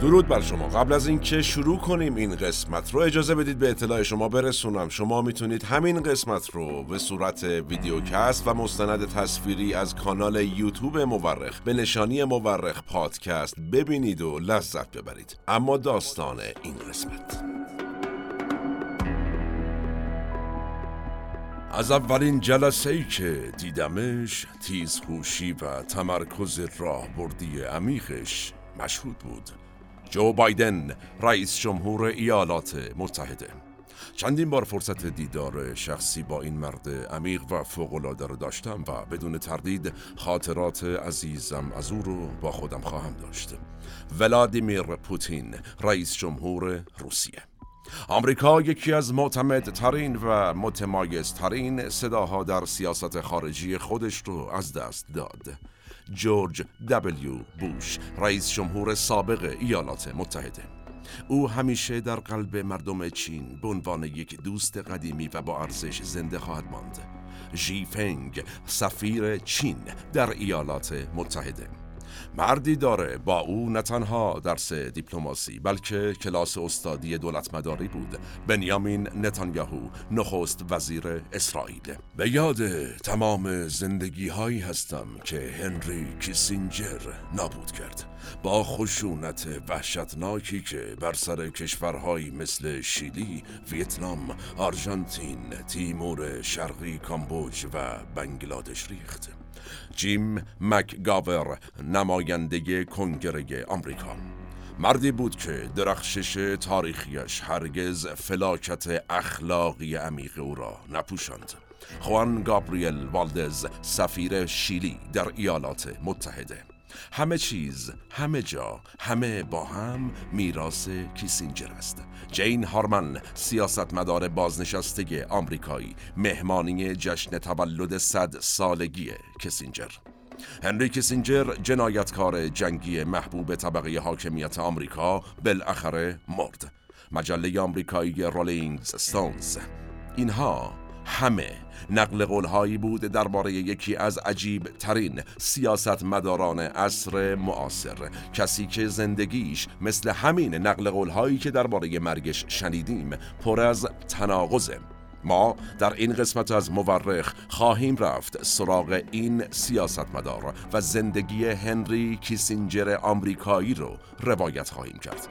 درود بر شما. قبل از اینکه شروع کنیم این قسمت رو، اجازه بدید به اطلاع شما برسونم شما میتونید همین قسمت رو به صورت ویدیوکست و مستند تصویری از کانال یوتیوب مورخ به نشانی مورخ پادکست ببینید و لذت ببرید. اما داستان این قسمت، از اولین جلسه‌ای که دیدمش، تیزهوشی و تمرکز راهبردی عمیقش مشهود بود. جو بایدن، رئیس جمهور ایالات متحده. چندین بار فرصت دیدار شخصی با این مرد عمیق و فوق‌العاده رو داشتم و بدون تردید خاطرات عزیزم از او رو با خودم خواهم داشت. ولادیمیر پوتین، رئیس جمهور روسیه. آمریکا یکی از معتمدترین و متمایزترین صداها در سیاست خارجی خودش رو از دست داد. جورج دبلیو بوش، رئیس جمهور سابق ایالات متحده. او همیشه در قلب مردم چین به عنوان یک دوست قدیمی و با ارزش زنده خواهد ماند. ژی فنگ، سفیر چین در ایالات متحده. مردی داره با او نه تنها درس دیپلماسی بلکه کلاس استادی دولتمداری بود. بنیامین نتانیاهو، نخست وزیر اسرائیل. به یاد تمام زندگی هایی هستم که هنری کیسینجر نابود کرد، با خشونت وحشتناکی که بر سر کشورهایی مثل شیلی، ویتنام، آرژانتین، تیمور شرقی، کامبوج و بنگلادش ریخت. جیم مکگاور، نماینده کنگره آمریکا. مردی بود که درخشش تاریخیش هرگز فلاکت اخلاقی عمیق او را نپوشاند. خوان گابریل والدز، سفیر شیلی در ایالات متحده. همه چیز، همه جا، همه با هم میراث کیسینجر است. جین هارمن، سیاستمدار بازنشسته آمریکایی، مهمانی جشن تولد 100 سالگی کیسینجر. هنری کیسینجر، جنایتکار جنگی محبوب طبقه حاکمیت آمریکا، بالاخره مرد. مجله آمریکایی رولینگ استونز. اینها همه نقل قولهایی بود درباره یکی از عجیب ترین سیاستمداران عصر معاصر، کسی که زندگیش مثل همین نقل قولهایی که درباره مرگش شنیدیم پر از تناقضه. ما در این قسمت از مورخ خواهیم رفت سراغ این سیاستمدار و زندگی هنری کیسینجر آمریکایی رو روایت خواهیم کرد.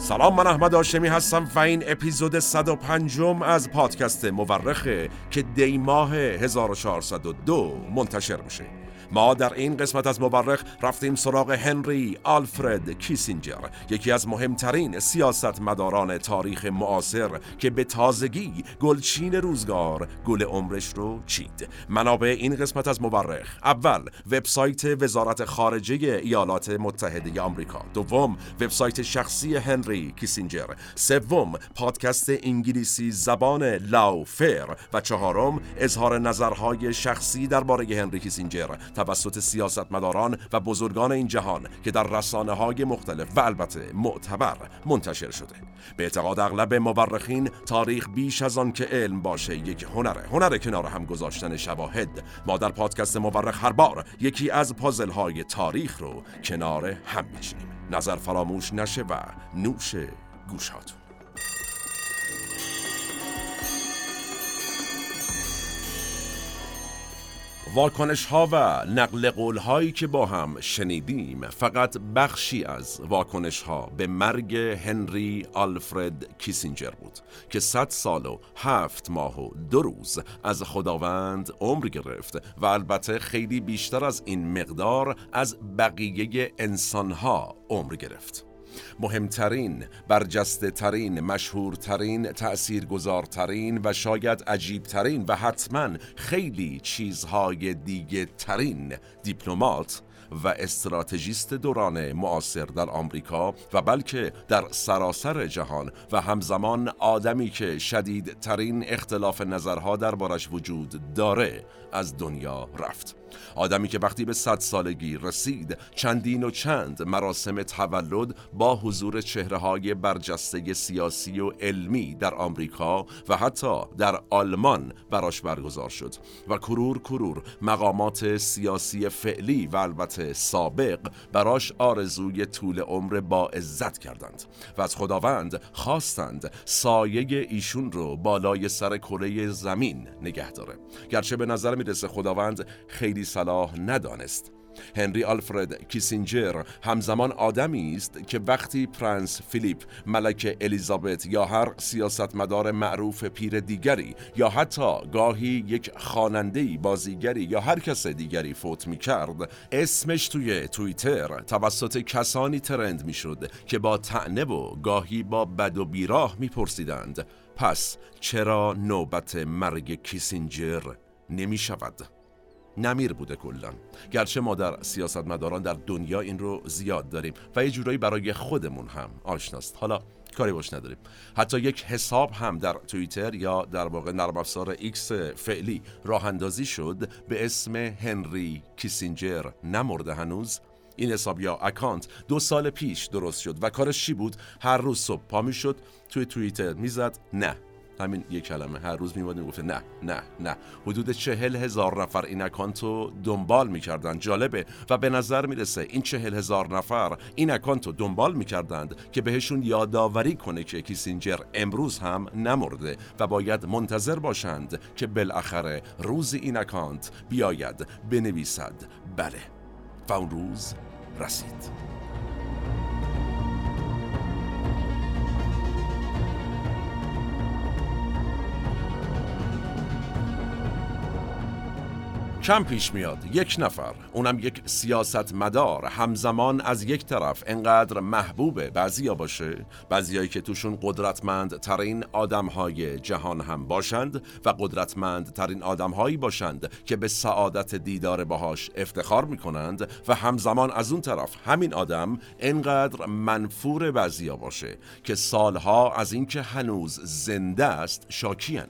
سلام، من احمد آشمی هستم و این اپیزود 105 از پادکست مورخه که دیماه 1402 منتشر میشه. ما در این قسمت از مورخ رفتیم سراغ هنری آلفرد کیسینجر، یکی از مهمترین سیاستمداران تاریخ معاصر که به تازگی گلچین روزگار گل عمرش رو چید. منابع این قسمت از مورخ: اول، وبسایت وزارت خارجه ایالات متحده آمریکا. دوم، وبسایت شخصی هنری کیسینجر. سوم، پادکست انگلیسی زبان لاوفر. و چهارم، اظهار نظرهای شخصی درباره هنری کیسینجر توسط سیاستمداران و بزرگان این جهان که در رسانه‌های مختلف و البته معتبر منتشر شده. به اعتقاد اغلب مورخین، تاریخ بیش از آن که علم باشه یک هنر کنار هم گذاشتن شواهد. ما در پادکست مورخ هر بار یکی از پازل‌های تاریخ رو کنار هم می‌چینیم. نظر فراموش نشه و نوش گوش‌هاتون. واکنش‌ها و نقل قول‌هایی که با هم شنیدیم فقط بخشی از واکنش‌ها به مرگ هنری آلفرد کیسینجر بود که 100 سال و 7 ماه و 2 روز از خداوند عمر گرفت و البته خیلی بیشتر از این مقدار از بقیه انسان‌ها عمر گرفت. مهمترین، برجسته ترین، مشهورترین، تأثیرگذارترین و شاید عجیبترین و حتما خیلی چیزهای دیگه ترین دیپلمات و استراتژیست دوران معاصر در آمریکا و بلکه در سراسر جهان و همزمان آدمی که شدیدترین اختلاف نظرها دربارش وجود داره از دنیا رفت. آدمی که وقتی به 100 سالگی رسید چندین و چند مراسم تولد با حضور چهره‌های برجسته سیاسی و علمی در آمریکا و حتی در آلمان براش برگزار شد و کرور کرور مقامات سیاسی فعلی و البته سابق براش آرزوی طول عمر با عزت کردند و از خداوند خواستند سایه ایشون رو بالای سر کره زمین نگه داره، گرچه به نظر میرسه خداوند خیلی صلاح ندانست. هنری آلفرد کیسینجر همزمان آدمی است که وقتی پرنس فیلیپ، ملکه الیزابت یا هر سیاستمدار معروف پیر دیگری یا حتی گاهی یک خواننده‌ای، بازیگری یا هر کس دیگری فوت می‌کرد، اسمش توی توییتر توسط کسانی ترند می‌شد که با طعنه و گاهی با بد و بیراه می‌پرسیدند پس چرا نوبت مرگ کیسینجر نمی‌شود؟ نمیر بوده کلا، گرچه ما در سیاستمداران در دنیا این رو زیاد داریم و یه جورایی برای خودمون هم آشناست، حالا کاری باش نداریم. حتی یک حساب هم در توییتر یا در واقع نرم افزار ایکس فعلی راه اندازی شد به اسم هنری کیسینجر، نمرده هنوز. این حساب یا اکانت 2 سال پیش درست شد و کارش چی بود؟ هر روز صبح پا میشد توی توییتر میزد نه، همین یک کلمه، هر روز میومد میگفت نه نه نه. حدود 40,000 نفر این اکانت رو دنبال میکردن. جالبه و به نظر میرسه این 40,000 نفر این اکانت رو دنبال میکردند که بهشون یادآوری کنه که کیسینجر امروز هم نمرده و باید منتظر باشند که بالاخره روزی این اکانت بیاید بنویسد بله. و اون روز رسید. کم پیش میاد یک نفر، اونم یک سیاستمدار، همزمان از یک طرف انقدر محبوب بعضیا باشه، بعضیایی که توشون قدرتمند ترین آدمهای جهان هم باشند و قدرتمند ترین آدمهایی باشند که به سعادت دیدار باهاش افتخار میکنند، و همزمان از اون طرف همین آدم انقدر منفور بعضیا باشه که سالها از اینکه هنوز زنده است شاکین.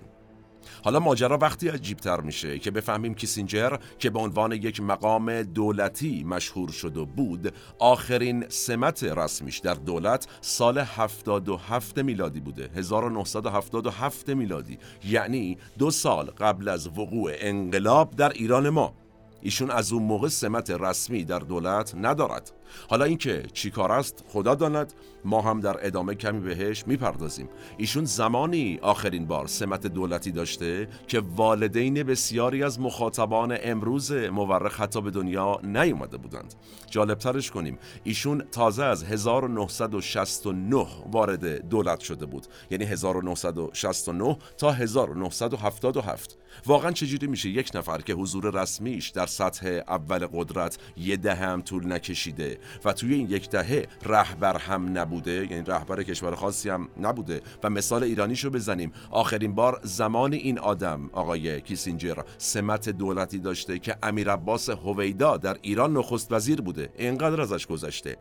حالا ماجرا وقتی عجیب‌تر میشه که بفهمیم کیسینجر که به عنوان یک مقام دولتی مشهور شده بود، آخرین سمت رسمیش در دولت سال 77 میلادی بوده، 1977 میلادی، یعنی 2 سال قبل از وقوع انقلاب در ایران ما. ایشون از اون موقع سمت رسمی در دولت ندارد. حالا اینکه چی کار است خدا داند، ما هم در ادامه کمی بهش میپردازیم. ایشون زمانی آخرین بار سمت دولتی داشته که والدین بسیاری از مخاطبان امروز مورخ حتی به دنیا نیومده بودند. جالبترش کنیم ایشون تازه از 1969 وارد دولت شده بود، یعنی 1969 تا 1977. واقعا چجوری میشه یک نفر که حضور رسمیش در سطح اول قدرت 10 دهه هم طول نکشیده و توی این 1 دهه رهبر هم نبوده، یعنی رهبر کشور خاصی هم نبوده؟ و مثال ایرانیشو بزنیم، آخرین بار زمان این آدم آقای کیسینجر سمت دولتی داشته که امیر عباس هویدا در ایران نخست وزیر بوده. اینقدر ازش گذشته.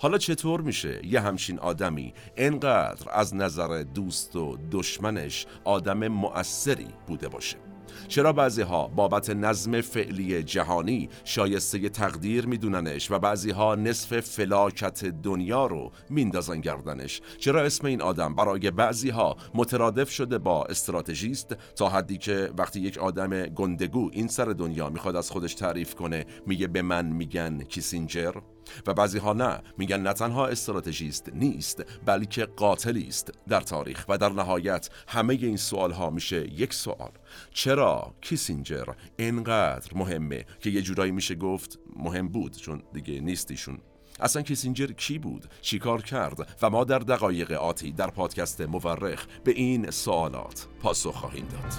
حالا چطور میشه یه همچین آدمی اینقدر از نظر دوست و دشمنش آدم مؤثری بوده باشه؟ چرا بعضیها بابت نظم فعلی جهانی شایسته تقدیر میدوننش و بعضیها نصف فلاکت دنیا رو میندازن گردنش؟ چرا اسم این آدم برای بعضیها مترادف شده با استراتژیست تا حدی که وقتی یک آدم گندگو این سر دنیا میخواد از خودش تعریف کنه میگه به من میگن کیسینجر؟ و بعضیها نه، میگن نه تنها استراتژیست نیست بلکه قاتلی است در تاریخ. و در نهایت همه این سوالها میشه یک سوال: چرا کیسینجر اینقدر مهمه که یه جورایی میشه گفت مهم بود چون دیگه نیستیشون؟ اصلا کیسینجر کی بود؟ چی کار کرد؟ و ما در دقایق آتی در پادکست مورخ به این سوالات پاسخ خواهیم داد.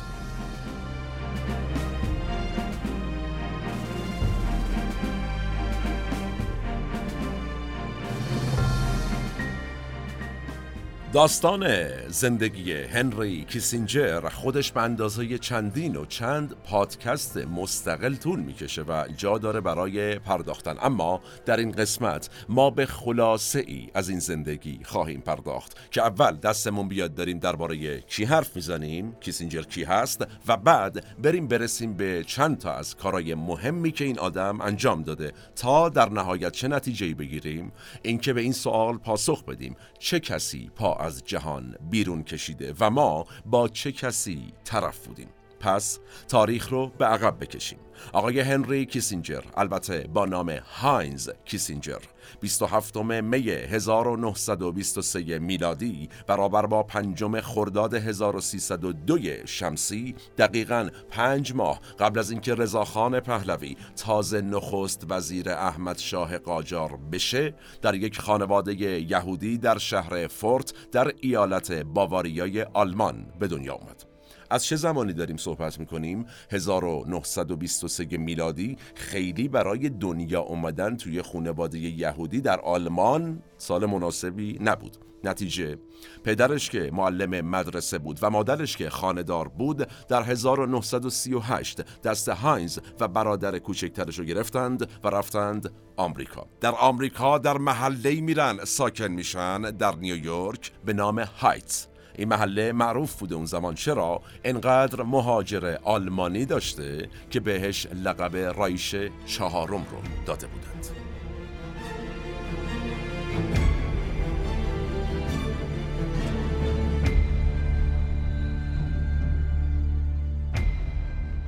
داستان زندگی هنری کیسینجر خودش به اندازه چندین و چند پادکست مستقل طول میکشه و جا داره برای پرداختن، اما در این قسمت ما به خلاصه ای از این زندگی خواهیم پرداخت که اول دستمون بیاد داریم درباره کی حرف میزنیم، کیسینجر کی هست، و بعد برسیم به چند تا از کارهای مهمی که این آدم انجام داده تا در نهایت چه نتیجه‌ای بگیریم، اینکه به این سوال پاسخ بدیم چه کسی پا از جهان بیرون کشیده و ما با چه کسی طرف بودیم. پس تاریخ رو به عقب بکشیم. آقای هنری کیسینجر، البته با نام هاینز کیسینجر، 27 می 1923 میلادی برابر با 5 خرداد 1302 شمسی، دقیقاً 5 ماه قبل از اینکه رضاخان پهلوی تازه نخست وزیر احمدشاه قاجار بشه، در یک خانواده یهودی در شهر فورت در ایالت باواریای آلمان به دنیا آمد. از چه زمانی داریم صحبت میکنیم؟ 1923 میلادی. خیلی برای دنیا اومدن توی خانواده یهودی در آلمان سال مناسبی نبود. نتیجه، پدرش که معلم مدرسه بود و مادرش که خانه‌دار بود، در 1938 دست هاینز و برادر کوچکترش رو گرفتند و رفتند آمریکا. در آمریکا در محله‌ای میرن ساکن میشن در نیویورک به نام هایتس. این محله معروف بوده اون زمان، چرا؟ انقدر مهاجر آلمانی داشته که بهش لقب رایش چهارم رو داده بودند.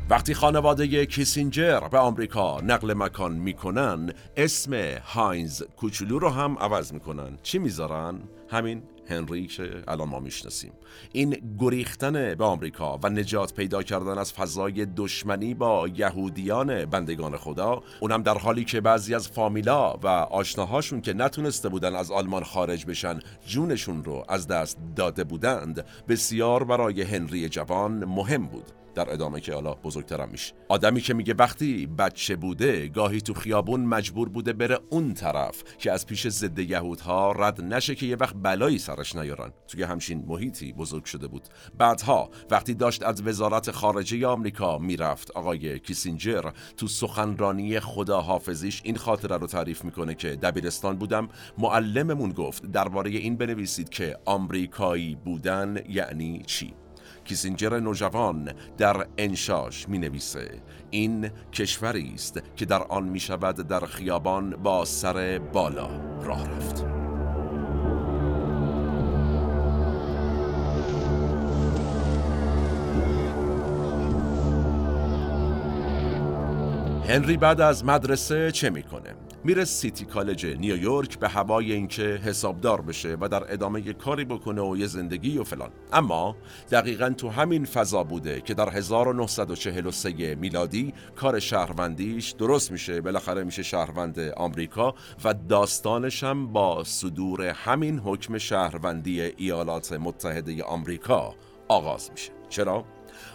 وقتی خانواده کیسینجر به آمریکا نقل مکان میکنن، اسم هاینز کوچولو رو هم عوض میکنن. چی میذارن؟ همین هنری که الان ما میشناسیم. این گریختن به آمریکا و نجات پیدا کردن از فضای دشمنی با یهودیان بندگان خدا، اونم در حالی که بعضی از فامیلا و آشناهاشون که نتونسته بودن از آلمان خارج بشن جونشون رو از دست داده بودند، بسیار برای هنری جوان مهم بود. در ادامه که حالا بزرگترم میشه، آدمی که میگه وقتی بچه بوده گاهی تو خیابون مجبور بوده بره اون طرف که از پیش ضد یهودها رد نشه که یه وقت بلایی سرش نیارن، توی همچین محیطی بزرگ شده بود. بعدها وقتی داشت از وزارت خارجه آمریکا میرفت، آقای کیسینجر تو سخنرانی خداحافظیش این خاطره رو تعریف میکنه که دبیرستان بودم، معلممون گفت درباره این بنویسید که آمریکایی بودن یعنی چی. کیسینجر نوجوان در انشاش می نویسه این کشوری است که در آن می شود در خیابان با سر بالا راه رفت. هنری بعد از مدرسه چه می کنه؟ میره سیتی کالج نیویورک به هوای اینکه حسابدار بشه و در ادامه یه کاری بکنه و یه زندگی و فلان. اما دقیقاً تو همین فضا بوده که در 1943 میلادی کار شهروندیش درست میشه، بالاخره میشه شهروند آمریکا و داستانش هم با صدور همین حکم شهروندی ایالات متحده آمریکا آغاز میشه. چرا؟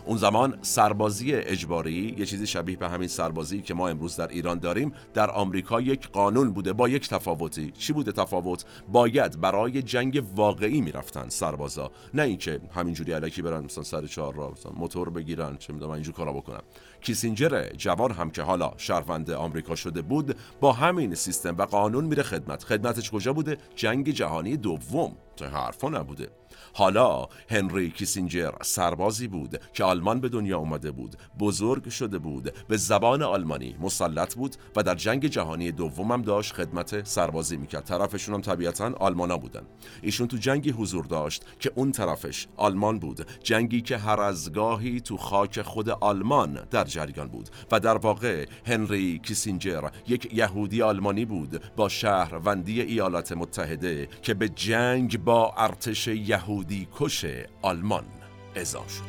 اون زمان سربازی اجباری، یه چیزی شبیه به همین سربازی که ما امروز در ایران داریم، در آمریکا یک قانون بوده با یک تفاوتی. چی بوده تفاوت؟ باید برای جنگ واقعی میرفتن سربازا، نه اینکه همینجوری الکی برن مثلا سر چهار راه مثلا موتور بگیرن چه میدونم اینجور کارا بکنن. کیسینجر جوان هم که حالا شهروند آمریکا شده بود، با همین سیستم و قانون میره خدمت. خدمتش کجا بوده؟ جنگ جهانی دوم. تا حرفا نبوده. حالا هنری کیسینجر سربازی بود که آلمان به دنیا اومده بود، بزرگ شده بود، به زبان آلمانی مسلط بود و در جنگ جهانی دومم داشت خدمت سربازی میکرد. طرفشون هم طبیعتاً آلمانا بودن. ایشون تو جنگی حضور داشت که اون طرفش آلمان بود، جنگی که هر از گاهی تو خاک خود آلمان در جریان بود و در واقع هنری کیسینجر یک یهودی آلمانی بود با شهروندی ایالات متحده که به جنگ با ارتش یهودی کش آلمان اعزام شد.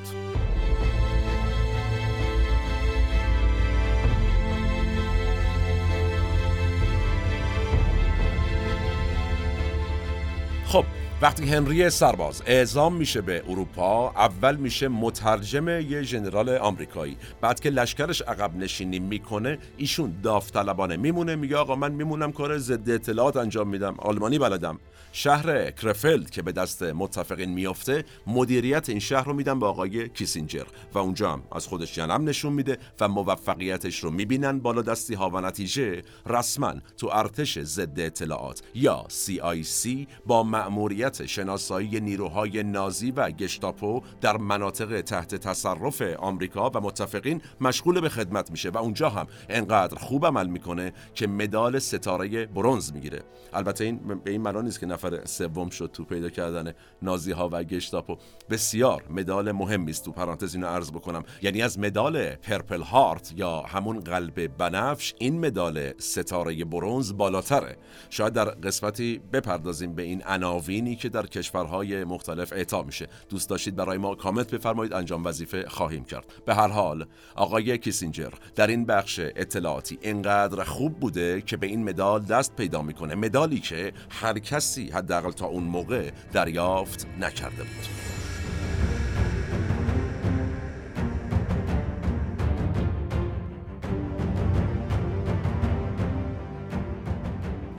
خب وقتی هنری سرباز اعزام میشه به اروپا، اول میشه مترجم یه ژنرال آمریکایی، بعد که لشکرش عقب نشینی میکنه ایشون داوطلبانه میمونه، میگه آقا من میمونم کار ضد اطلاعات انجام میدم، آلمانی بلدم. شهر کرفلد که به دست متفقین میفته، مدیریت این شهر رو میدن به آقای کیسینجر و اونجا هم از خودش جنم نشون میده و موفقیتش رو میبینن بالا دستی ها و نتیجه رسما تو ارتش ضد اطلاعات یا CIC با مأموریت شناسایی نیروهای نازی و گشتاپو در مناطق تحت تصرف آمریکا و متفقین مشغول به خدمت میشه و اونجا هم انقدر خوب عمل میکنه که مدال ستاره برنز میگیره. البته این به این معنا نیست که نفر سوم شد تو پیدا کردن نازی ها و گشتاپو، بسیار مدال مهمی است. تو پرانتز اینو عرض بکنم، یعنی از مدال پرپل هارت یا همون قلب بنفش این مدال ستاره برنز بالاتره. شاید در قسمتی بپردازیم به این عناوینی که در کشورهای مختلف اعطا میشه. دوست داشتید برای ما کامنت بفرمایید، انجام وظیفه خواهیم کرد. به هر حال آقای کیسینجر در این بخش اطلاعاتی انقدر خوب بوده که به این مدال دست پیدا میکنه، مدالی که هر کسی حداقل تا اون موقع دریافت نکرده بود.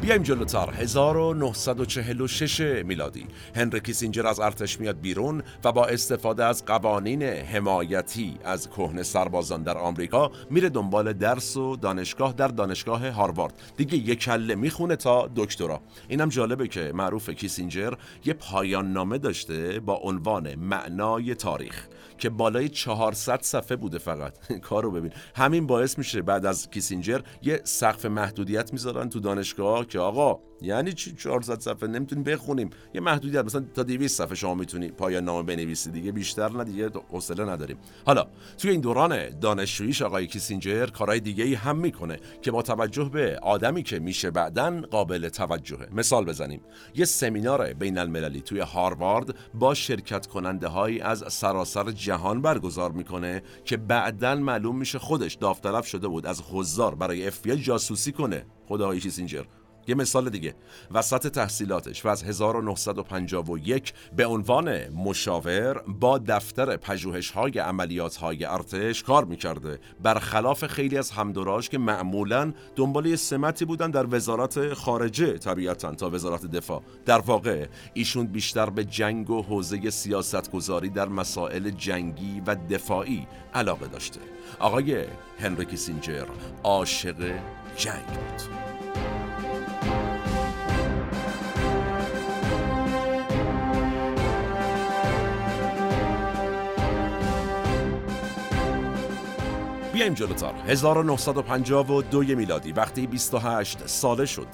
بیایم جلوتر. 1946 میلادی هنری کیسینجر از ارتش میاد بیرون و با استفاده از قوانین حمایتی از کهنه سربازان در آمریکا میره دنبال درس و دانشگاه در دانشگاه هاروارد. دیگه یک کله میخونه تا دکترا. اینم جالبه که معروف کیسینجر یه پایان نامه داشته با عنوان معنای تاریخ که بالای 400 صفحه بوده فقط. کارو ببین. همین باعث میشه بعد از کیسینجر یه سقف محدودیت میذارن تو دانشگاه که آقا یعنی چی 400 صفحه نمیتونیم بخونیم، یه محدودیت مثلا تا 200 صفحه شما میتونی پایان نامه بنویسی، دیگه بیشتر نه، دیگه حوصله نداریم. حالا توی این دوران دانشجوییش آقای کیسینجر کارهای دیگه‌ای هم میکنه که با توجه به آدمی که میشه بعداً قابل توجهه. مثال بزنیم، یه سمینار بین المللی توی هاروارد با شرکت کننده هایی از سراسر جهان برگزار میکنه که بعداً معلوم میشه خودش داوطلب شده بود از حضار برای FBI جاسوسی کنه. خدای کیسینجر. یه مثال دیگه، وسط تحصیلاتش و از 1951 به عنوان مشاور با دفتر پژوهش‌های عملیات‌های ارتش کار می‌کرده، برخلاف خیلی از همدوراش که معمولاً دنبال یه سمتی بودن در وزارت خارجه طبیعتاً تا وزارت دفاع. در واقع ایشون بیشتر به جنگ و حوزه سیاستگذاری در مسائل جنگی و دفاعی علاقه داشته. آقای هنری کیسینجر عاشق جنگ بود. بیایم جلوتر. 1952 میلادی وقتی 28 ساله شد،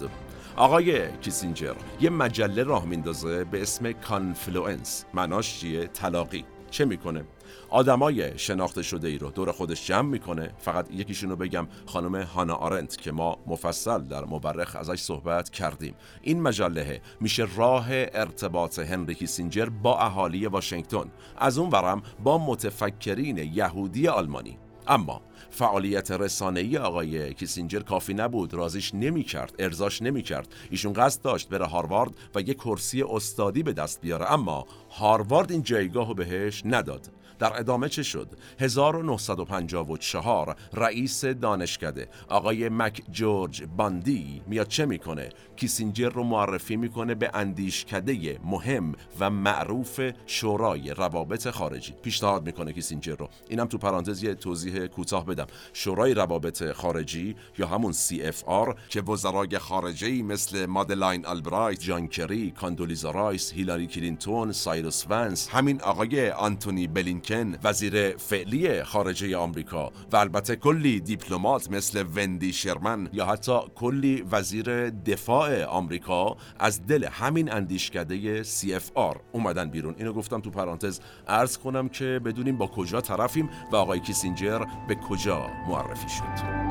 آقای کیسینجر یه مجله راه میندازه به اسم کانفلوئنس. معناش چیه؟ تلاقی. چه میکنه؟ آدمای شناخته شده ای رو دور خودش جمع میکنه. فقط یکیشون رو بگم، خانم هانا آرنت که ما مفصل در مورخ ازش صحبت کردیم. این مجله میشه راه ارتباط هنری کیسینجر با اهالی واشنگتن، از اون ورم با متفکرین یهودی آلمانی. اما فعالیت رسانه‌ای آقای کیسینجر کافی نبود، رازیش نمی‌کرد، ارضاش نمی‌کرد. ایشون قصد داشت بره هاروارد و یک کرسی استادی به دست بیاره، اما هاروارد این جایگاهو بهش نداد. در ادامه چه شد؟ 1954 رئیس دانشکده آقای مکجورج باندی میاد چه میکنه؟ کیسینجر رو معرفی میکنه به اندیشکده مهم و معروف شورای روابط خارجی. پیشنهاد میکنه کیسینجر رو. اینم تو پرانتز یه توضیح کوتاه بدم. شورای روابط خارجی یا همون CFR که وزرای خارجه مثل مادلین آلبرایت، جان کری، کاندولیزا رایس، هیلاری کلینتون، سایروس ونس، همین آقای آنتونی بلینکن وزیر فعلی خارجه آمریکا و البته کلی دیپلمات مثل وندی شرمن یا حتی کلی وزیر دفاع آمریکا از دل همین اندیشکده CFR اومدن بیرون. اینو گفتم تو پرانتز عرض کنم که بدونیم با کجا طرفیم و آقای کیسینجر به کجا معرفی شد.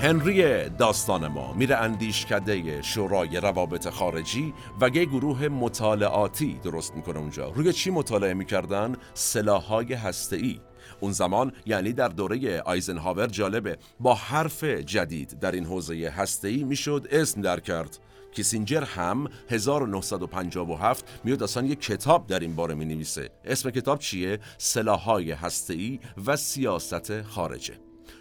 هنری داستان ما میره اندیشکده شورای روابط خارجی و یه گروه مطالعاتی درست میکنه اونجا. روی چی مطالعه میکردن؟ سلاح‌های هسته‌ای. اون زمان یعنی در دوره آیزنهاور جالبه با حرف جدید در این حوزه هسته‌ای میشد اسم در کرد. کیسینجر هم 1957 میاد اصلا یک کتاب در این باره مینویسه. اسم کتاب چیه؟ سلاح‌های هسته‌ای و سیاست خارجه.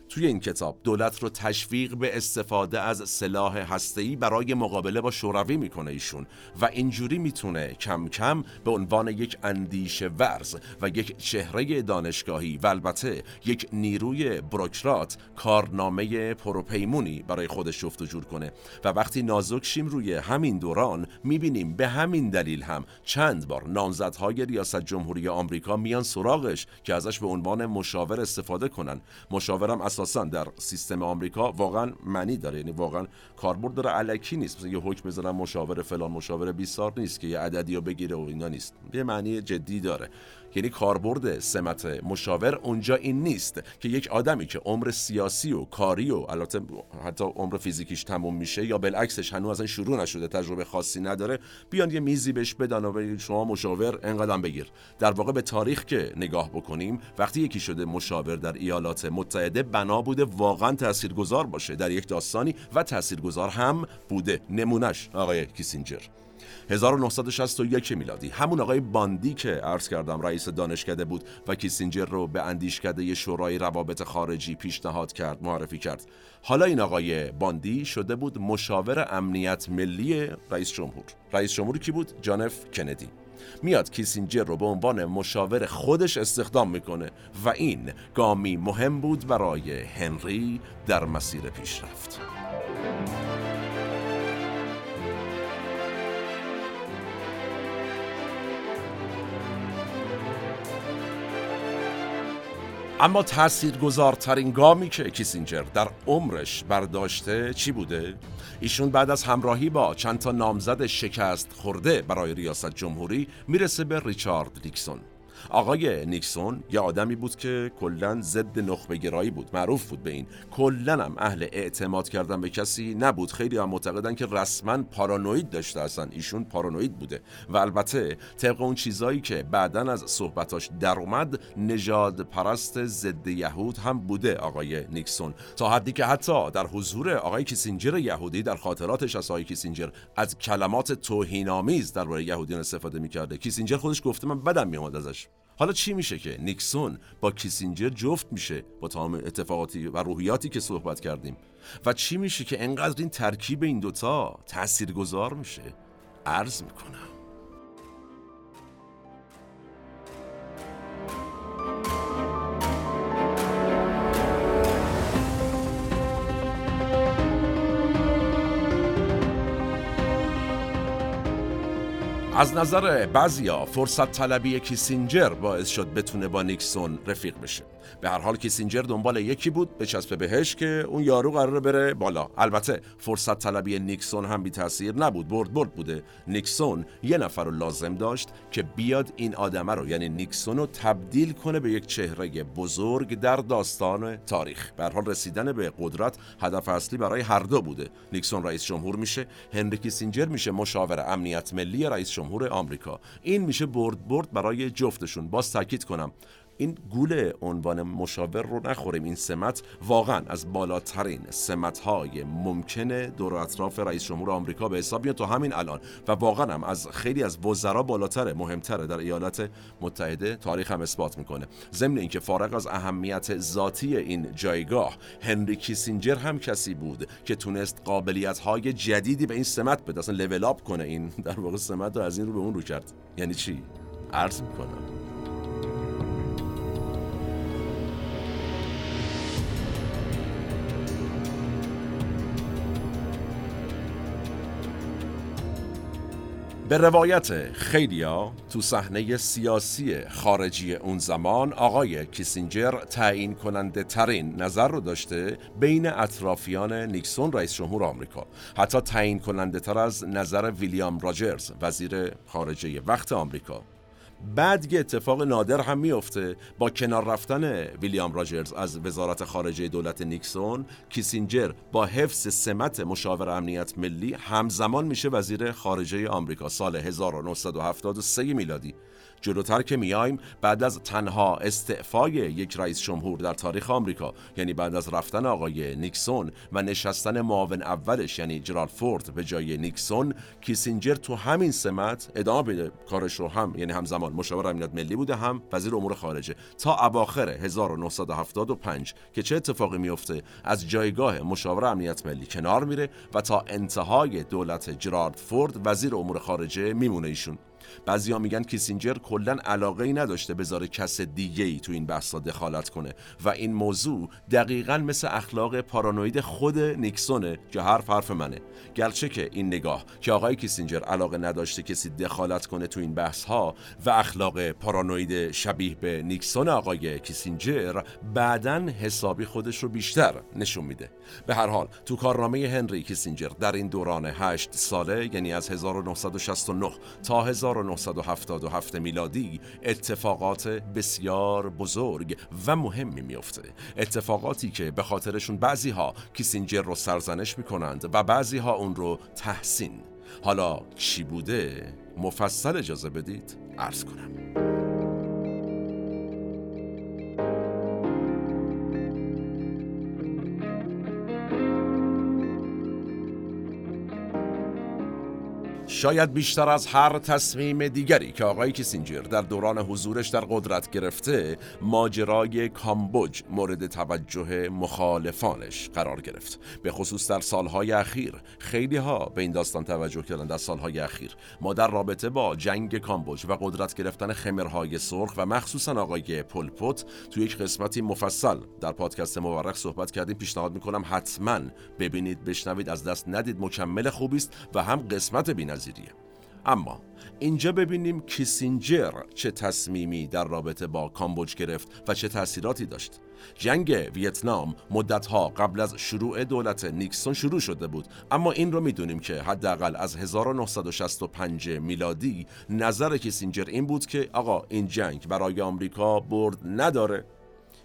توی این کتاب دولت رو تشویق به استفاده از سلاح هسته‌ای برای مقابله با شوروی میکنه ایشون و اینجوری میتونه کم کم به عنوان یک اندیشه ورز و یک چهره دانشگاهی و البته یک نیروی بروکرات کارنامه پروپیمونی برای خودش جفت و جور کنه. و وقتی نازکشیم روی همین دوران میبینیم به همین دلیل هم چند بار نامزدهای ریاست جمهوری آمریکا میان سراغش که ازش به عنوان مشاور استفاده کنن. مشاورم اساساً در سیستم آمریکا واقعاً معنی داره، یعنی واقعاً کاربرد داره، الکی نیست مثلا یه حکم بزنن مشاور فلان مشاور بیسار نیست که یه عددی رو بگیره و اینا نیست، یه معنی جدی داره. یعنی کاربرد سمت مشاور اونجا این نیست که یک آدمی که عمر سیاسی و کاری و البته حتی عمر فیزیکیش تموم میشه یا بالعکسش هنوز اصلا شروع نشده تجربه خاصی نداره بیان یه میزی بهش بدن و بگن شما مشاور انقدرم بگیر. در واقع به تاریخ که نگاه بکنیم وقتی یکی شده مشاور در ایالات متحده بنا بوده واقعا تاثیرگذار باشه در یک داستانی و تاثیرگذار هم بوده. نمونش آقای کیسینجر. 1961 میلادی همون آقای باندی که عرض کردم رئیس دانشکده بود و کیسینجر رو به اندیشکده شورای روابط خارجی پیشنهاد کرد، معرفی کرد. حالا این آقای باندی شده بود مشاور امنیت ملی رئیس جمهور. رئیس جمهور کی بود؟ جان اف کندی. میاد کیسینجر رو به عنوان مشاور خودش استخدام میکنه و این گامی مهم بود برای هنری در مسیر پیشرفت. اما تاثیرگذارترین گامی که کیسینجر در عمرش برداشته چی بوده؟ ایشون بعد از همراهی با چند تا نامزد شکست خورده برای ریاست جمهوری میرسه به ریچارد نیکسون. آقای نیکسون یه آدمی بود که کلاً ضد نخبه‌گرایی بود، معروف بود به این، کلاً هم اهل اعتماد کردن به کسی نبود. خیلی هم معتقدن که رسماً پارانوید داشته، اصلا ایشون پارانوید بوده و البته طبق اون چیزایی که بعداً از صحبتاش در اومد نژاد پرست ضد یهود هم بوده آقای نیکسون، تا حدی که حتی در حضور آقای کیسینجر یهودی در خاطراتش از آقای کیسینجر از کلمات توهین‌آمیز درباره یهودیان استفاده می‌کرده. کیسینجر خودش گفته من بدم میومد ازش. حالا چی میشه که نیکسون با کیسینجر جفت میشه با تمام اتفاقاتی و روحیاتی که صحبت کردیم و چی میشه که انقدر این ترکیب این دوتا تاثیرگذار میشه؟ عرض میکنم. از نظر بعضیا فرصت طلبی کیسینجر باعث شد بتونه با نیکسون رفیق بشه. به هر حال کیسینجر دنبال یکی بود بچسبه بهش که اون یارو قراره بره بالا. البته فرصت طلبی نیکسون هم بی تاثیر نبود، برد بوده. نیکسون یه نفر رو لازم داشت که بیاد این آدمه رو یعنی نیکسون رو تبدیل کنه به یک چهره بزرگ در داستان تاریخ. به هر حال رسیدن به قدرت هدف اصلی برای هر دو بوده. نیکسون رئیس جمهور میشه، هنری کیسینجر میشه مشاور امنیت ملی رئیس جمهور آمریکا. این میشه برد برای جفتشون. باز تاکید کنم این گوله عنوان مشاور رو نخوریم. این سمت واقعا از بالاترین سمت‌های ممکنه دور و اطراف رئیس جمهور آمریکا به حساب میاد تا همین الان و واقعا هم از خیلی از وزرا بالاتره، مهمتره در ایالات متحده. تاریخ هم اثبات میکنه. ضمن اینکه فارغ از اهمیت ذاتی این جایگاه، هنری کیسینجر هم کسی بود که تونست قابلیت‌های جدیدی به این سمت بده، اصلا لول آپ کنه. این در واقع سمت رو از این رو به اون رو کرد. یعنی چی؟ عرض میکنم. به روایت خیلیا تو صحنه سیاسی خارجی اون زمان آقای کیسینجر تعیین کننده ترین نظر رو داشته بین اطرافیان نیکسون رئیس جمهور آمریکا، حتی تعیین کننده تر از نظر ویلیام راجرز وزیر خارجه وقت آمریکا. بعد یه اتفاق نادر هم میفته. با کنار رفتن ویلیام راجرز از وزارت خارجه دولت نیکسون، کیسینجر با حفظ سمت مشاور امنیت ملی همزمان میشه وزیر خارجه آمریکا سال 1973 میلادی. جلوتر که میایم، بعد از تنها استعفای یک رئیس جمهور در تاریخ آمریکا، یعنی بعد از رفتن آقای نیکسون و نشستن معاون اولش یعنی جرالد فورد به جای نیکسون، کیسینجر تو همین سمت ادامه بده کارش رو، هم یعنی همزمان مشاور امنیت ملی بوده، هم وزیر امور خارجه، تا اواخر 1975 که چه اتفاقی میفته؟ از جایگاه مشاور امنیت ملی کنار میره و تا انتهای دولت جرالد فورد وزیر امور خارجه میمونه ایشون. بعضیا میگن کیسینجر کلا علاقه‌ای نداشته بذاره کس دیگه‌ای تو این بحثا دخالت کنه و این موضوع دقیقاً مثل اخلاق پارانوید خود نیکسونه که حرف منه. گرچه که این نگاه که آقای کیسینجر علاقه نداشته کسی دخالت کنه تو این بحث‌ها و اخلاق پارانوید شبیه به نیکسون آقای کیسینجر بعداً حسابی خودش رو بیشتر نشون میده. به هر حال تو کارنامه هنری کیسینجر در این دوران 8 ساله، یعنی از 1969 تا 1977 میلادی، اتفاقات بسیار بزرگ و مهمی میفته، اتفاقاتی که به خاطرشون بعضیها کیسینجر رو سرزنش میکنند و بعضیها اون رو تحسین. حالا چی بوده؟ مفصل اجازه بدید عرض کنم. شاید بیشتر از هر تصمیم دیگری که آقای کیسینجر در دوران حضورش در قدرت گرفته، ماجرای کامبوج مورد توجه مخالفانش قرار گرفت. به خصوص در سالهای اخیر خیلی ها به این داستان توجه کردند. در سالهای اخیر ما در رابطه با جنگ کامبوج و قدرت گرفتن خمرهای سرخ و مخصوصا آقای پل پوت تو یک قسمتی مفصل در پادکست مورخ صحبت کردیم. پیشنهاد میکنم حتما ببینید، بشنوید، از دست ندید. مکمل خوبی است و هم قسمت بی‌نظیر. اما اینجا ببینیم کیسینجر چه تصمیمی در رابطه با کامبوج گرفت و چه تأثیراتی داشت. جنگ ویتنام مدتها قبل از شروع دولت نیکسون شروع شده بود، اما این رو میدونیم که حداقل از 1965 میلادی نظر کیسینجر این بود که آقا این جنگ برای آمریکا برد نداره.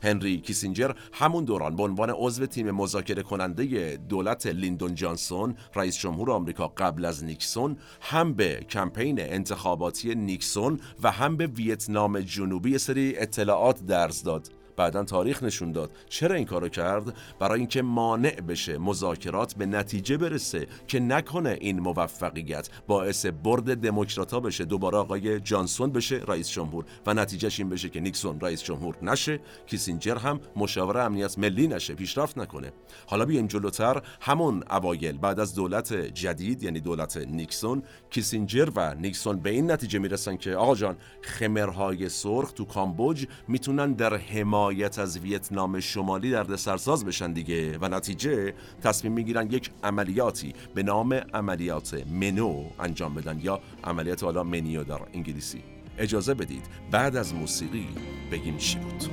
هنری کیسینجر همون دوران به عنوان عضو تیم مذاکره کننده دولت لیندون جانسون، رئیس جمهور آمریکا قبل از نیکسون، هم به کمپین انتخاباتی نیکسون و هم به ویتنام جنوبی سری اطلاعات درز داد. بعداً تاریخ نشون داد چرا این کارو کرد؟ برای اینکه مانع بشه مذاکرات به نتیجه برسه که نکنه این موفقیت باعث برد دموکرات‌ها بشه، دوباره آقای جانسون بشه رئیس جمهور و نتیجهش این بشه که نیکسون رئیس جمهور نشه، کیسینجر هم مشاور امنیت ملی نشه، پیشرفت نکنه. حالا بیایم جلوتر. همون اوایل بعد از دولت جدید یعنی دولت نیکسون، کیسینجر و نیکسون به این نتیجه میرسن که آقا جان، خمرهای سرخ تو کامبوج میتونن در حمایت از ویتنام شمالی دردسرساز بشن دیگه، و نتیجه تصمیم میگیرن یک عملیاتی به نام عملیات منو انجام بدن، یا عملیات حالا منیو در انگلیسی. اجازه بدید بعد از موسیقی بگیم چی بود.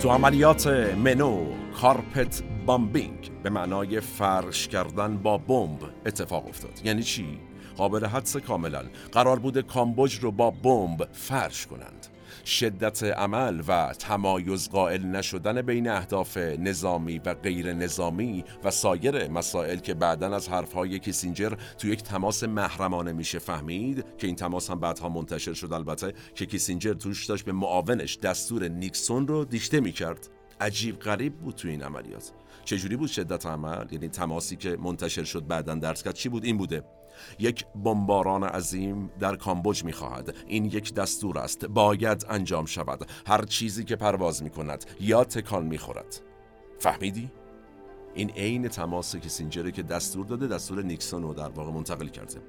تو عملیات منو کارپت بامبینگ به معنای فرش کردن با بمب اتفاق افتاد. یعنی چی؟ قابل حدس کاملا. قرار بود کامبوج رو با بمب فرش کنند. شدت عمل و تمایز قائل نشدن بین اهداف نظامی و غیر نظامی و سایر مسائل که بعداً از حرفهای کیسینجر تو یک تماس محرمانه میشه فهمید، که این تماس هم بعدها منتشر شد البته، که کیسینجر توش داشت به معاونش دستور نیکسون رو دیشته میکرد. عجیب غریب بود تو این عملیات. چجوری بود شدت عمل؟ یعنی تماسی که منتشر شد بعدن درس کرد چی بود؟ این بوده: یک بمباران عظیم در کامبوج می‌خواهد، این یک دستور است، باید انجام شود، هر چیزی که پرواز می‌کند یا تکان می‌خورد. فهمیدی؟ این عین تماس کیسینجر که دستور داده، دستور نیکسون رو در واقع منتقل کرده.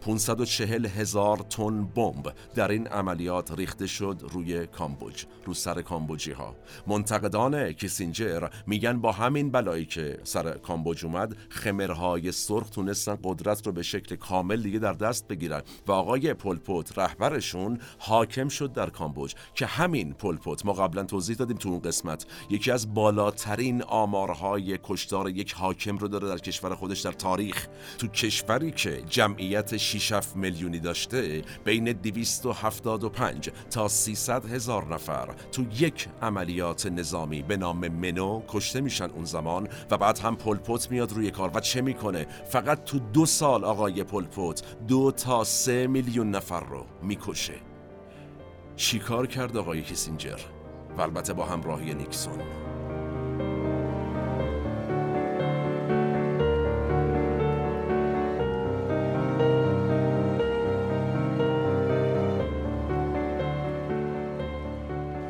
540,000 تن بمب در این عملیات ریخته شد روی کامبوج، رو سر کامبوجی ها. منتقدان کیسینجر میگن با همین بلایی که سر کامبوج اومد، خمرهای سرخ تونستن قدرت رو به شکل کامل دیگه در دست بگیرن و آقای پل پوت رهبرشون حاکم شد در کامبوج. که همین پل پوت، ما قبلا توضیح دادیم تو اون قسمت، یکی از بالاترین آمارهای کشتار رفتار یک حاکم رو داره در کشور خودش در تاریخ. تو کشوری که جمعیت 6-7 میلیونی داشته، بین 275 تا 300 هزار نفر تو یک عملیات نظامی به نام منو کشته میشن اون زمان. و بعد هم پل پوت میاد روی کار و چه میکنه؟ فقط تو 2 سال آقای پل پوت 2 تا 3 میلیون نفر رو میکشه. چی کار کرد آقای کیسینجر؟ و البته با همراهی نیکسون.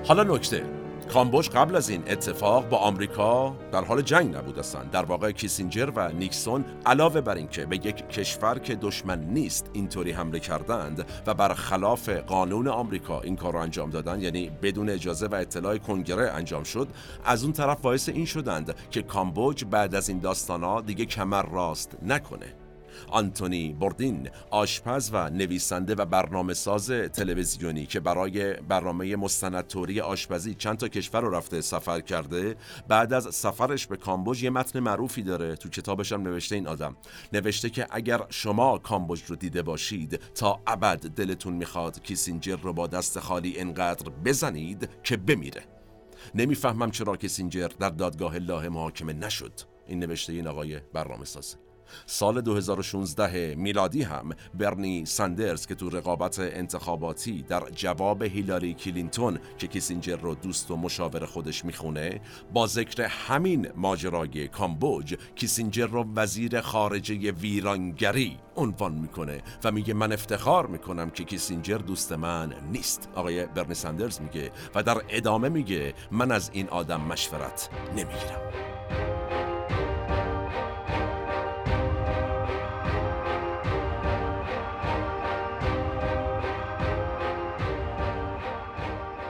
حالا نکته، کامبوج قبل از این اتفاق با آمریکا در حال جنگ نبودند. در واقع کیسینجر و نیکسون علاوه بر این که به یک کشور که دشمن نیست اینطوری حمله کردند و برخلاف قانون آمریکا این کار را انجام دادند، یعنی بدون اجازه و اطلاع کنگره انجام شد، از اون طرف باعث این شدند که کامبوج بعد از این داستانا دیگه کمر راست نکنه. آنتونی بوردین، آشپز و نویسنده و برنامه‌ساز تلویزیونی که برای برنامه مستندتوری آشپزی چند تا کشور رو رفته سفر کرده، بعد از سفرش به کامبوج یه متن معروفی داره، تو کتابش هم نوشته. این آدم نوشته که اگر شما کامبوج رو دیده باشید تا ابد دلتون میخواد کیسینجر رو با دست خالی انقدر بزنید که بمیره. نمیفهمم چرا کیسینجر در دادگاه لاهه محاکمه نشد. این نوشته این آقای برنامه‌ساز. سال 2016 میلادی هم برنی ساندرز که تو رقابت انتخاباتی در جواب هیلاری کلینتون که کیسینجر رو دوست و مشاور خودش میخونه، با ذکر همین ماجرای کامبوج کیسینجر رو وزیر خارجه ویرانگری عنوان میکنه و میگه من افتخار میکنم که کیسینجر دوست من نیست. آقای برنی ساندرز میگه و در ادامه میگه من از این آدم مشورت نمیگیرم.